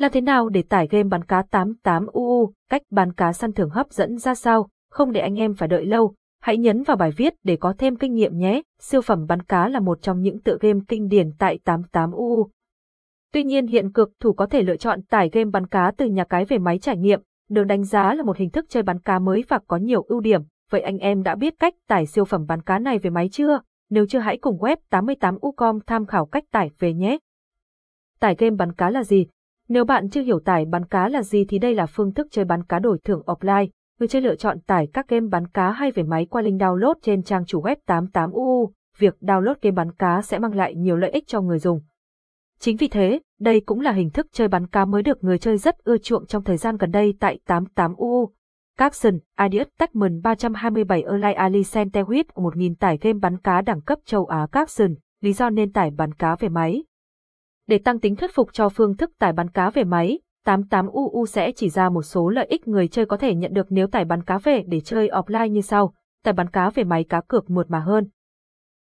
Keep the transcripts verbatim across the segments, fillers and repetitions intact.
Làm thế nào để tải game bắn cá tám mươi tám U U, cách bán cá săn thưởng hấp dẫn ra sao? Không để anh em phải đợi lâu, hãy nhấn vào bài viết để có thêm kinh nghiệm nhé. Siêu phẩm bắn cá là một trong những tựa game kinh điển tại tám mươi tám U U. Tuy nhiên hiện cược thủ có thể lựa chọn tải game bắn cá từ nhà cái về máy trải nghiệm, được đánh giá là một hình thức chơi bắn cá mới và có nhiều ưu điểm. Vậy anh em đã biết cách tải siêu phẩm bắn cá này về máy chưa? Nếu chưa hãy cùng web tám mươi tám u chấm com tham khảo cách tải về nhé. Tải game bắn cá là gì? Nếu bạn chưa hiểu tải bắn cá là gì thì đây là phương thức chơi bắn cá đổi thưởng offline. Người chơi lựa chọn tải các game bắn cá hay về máy qua link download trên trang chủ web tám mươi tám u u. Việc download game bắn cá sẽ mang lại nhiều lợi ích cho người dùng. Chính vì thế, đây cũng là hình thức chơi bắn cá mới được người chơi rất ưa chuộng trong thời gian gần đây tại tám mươi tám u u. Capson, Adidas Techman ba trăm hai mươi bảy Erlai Ali Centewit một nghìn tải game bắn cá đẳng cấp châu Á Capson, lý do nên tải bắn cá về máy. Để tăng tính thuyết phục cho phương thức tải bắn cá về máy, tám mươi tám u u sẽ chỉ ra một số lợi ích người chơi có thể nhận được nếu tải bắn cá về để chơi offline như sau. Tải bắn cá về máy cá cược mượt mà hơn.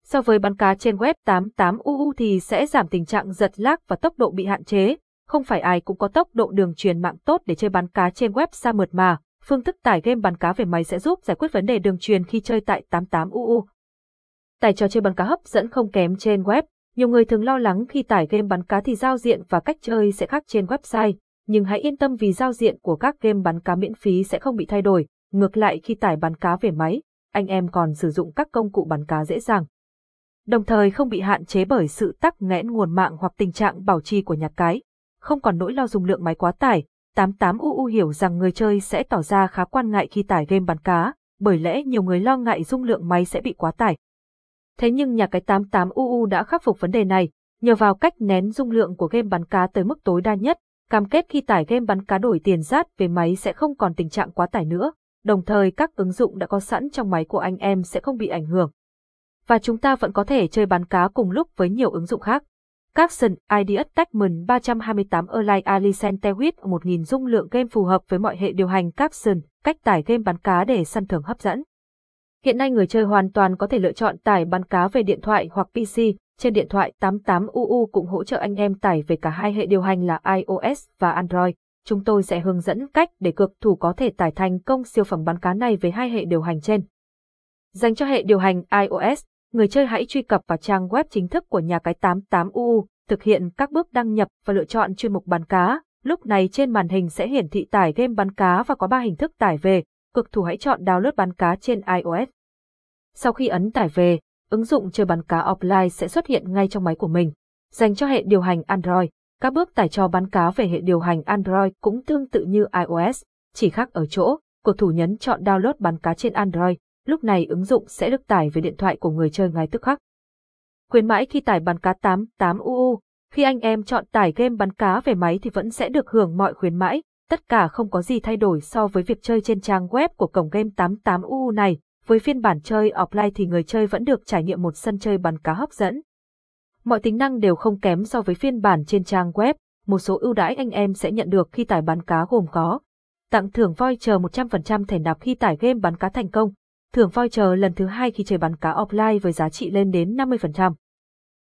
So với bắn cá trên web tám mươi tám u u thì sẽ giảm tình trạng giật lag và tốc độ bị hạn chế. Không phải ai cũng có tốc độ đường truyền mạng tốt để chơi bắn cá trên web xa mượt mà. Phương thức tải game bắn cá về máy sẽ giúp giải quyết vấn đề đường truyền khi chơi tại tám mươi tám u u. Tải trò chơi bắn cá hấp dẫn không kém trên web. Nhiều người thường lo lắng khi tải game bắn cá thì giao diện và cách chơi sẽ khác trên website. Nhưng hãy yên tâm vì giao diện của các game bắn cá miễn phí sẽ không bị thay đổi. Ngược lại khi tải bắn cá về máy, anh em còn sử dụng các công cụ bắn cá dễ dàng. Đồng thời không bị hạn chế bởi sự tắc nghẽn nguồn mạng hoặc tình trạng bảo trì của nhà cái. Không còn nỗi lo dùng lượng máy quá tải, tám mươi tám u u hiểu rằng người chơi sẽ tỏ ra khá quan ngại khi tải game bắn cá, bởi lẽ nhiều người lo ngại dung lượng máy sẽ bị quá tải. Thế nhưng nhà cái tám mươi tám u u đã khắc phục vấn đề này, nhờ vào cách nén dung lượng của game bắn cá tới mức tối đa nhất. Cam kết khi tải game bắn cá đổi tiền rát về máy sẽ không còn tình trạng quá tải nữa, đồng thời các ứng dụng đã có sẵn trong máy của anh em sẽ không bị ảnh hưởng. Và chúng ta vẫn có thể chơi bắn cá cùng lúc với nhiều ứng dụng khác. Capson, Ideas Techman ba trăm hai mươi tám Erlai Ali Centewit một nghìn dung lượng game phù hợp với mọi hệ điều hành Capson, cách tải game bắn cá để săn thưởng hấp dẫn. Hiện nay người chơi hoàn toàn có thể lựa chọn tải bắn cá về điện thoại hoặc pê xê. Trên điện thoại tám mươi tám u u cũng hỗ trợ anh em tải về cả hai hệ điều hành là iOS và Android. Chúng tôi sẽ hướng dẫn cách để cược thủ có thể tải thành công siêu phẩm bắn cá này với hai hệ điều hành trên. Dành cho hệ điều hành iOS, người chơi hãy truy cập vào trang web chính thức của nhà cái tám mươi tám u u, thực hiện các bước đăng nhập và lựa chọn chuyên mục bắn cá. Lúc này trên màn hình sẽ hiển thị tải game bắn cá và có ba hình thức tải về. Cược thủ hãy chọn download bắn cá trên iOS. Sau khi ấn tải về, ứng dụng chơi bắn cá offline sẽ xuất hiện ngay trong máy của mình. Dành cho hệ điều hành Android, các bước tải trò bắn cá về hệ điều hành Android cũng tương tự như iOS, chỉ khác ở chỗ, cược thủ nhấn chọn download bắn cá trên Android, lúc này ứng dụng sẽ được tải về điện thoại của người chơi ngay tức khắc. Khuyến mãi khi tải bắn cá tám mươi tám u u, khi anh em chọn tải game bắn cá về máy thì vẫn sẽ được hưởng mọi khuyến mãi, tất cả không có gì thay đổi so với việc chơi trên trang web của cổng game tám mươi tám u u này. Với phiên bản chơi offline thì người chơi vẫn được trải nghiệm một sân chơi bắn cá hấp dẫn. Mọi tính năng đều không kém so với phiên bản trên trang web, một số ưu đãi anh em sẽ nhận được khi tải bắn cá gồm có: tặng thưởng voucher một trăm phần trăm thẻ nạp khi tải game bắn cá thành công, thưởng voucher lần thứ hai khi chơi bắn cá offline với giá trị lên đến năm mươi phần trăm,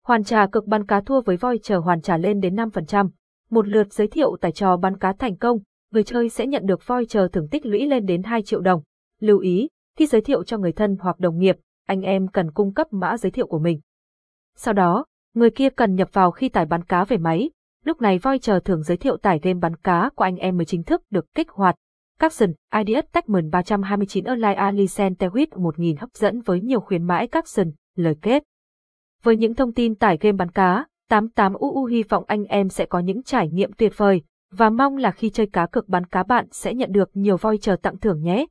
hoàn trả cược bắn cá thua với voucher hoàn trả lên đến năm phần trăm, một lượt giới thiệu tải trò bắn cá thành công, người chơi sẽ nhận được voucher thưởng tích lũy lên đến hai triệu đồng. Lưu ý, khi giới thiệu cho người thân hoặc đồng nghiệp, anh em cần cung cấp mã giới thiệu của mình. Sau đó, người kia cần nhập vào khi tải bắn cá về máy. Lúc này voucher thưởng giới thiệu tải game bắn cá của anh em mới chính thức được kích hoạt. Capson, Ideas Techman ba trăm hai mươi chín Erlai Ali Centewit một nghìn hấp dẫn với nhiều khuyến mãi Capson, lời kết. Với những thông tin tải game bắn cá, tám mươi tám u u hy vọng anh em sẽ có những trải nghiệm tuyệt vời và mong là khi chơi cá cược bắn cá bạn sẽ nhận được nhiều voucher tặng thưởng nhé.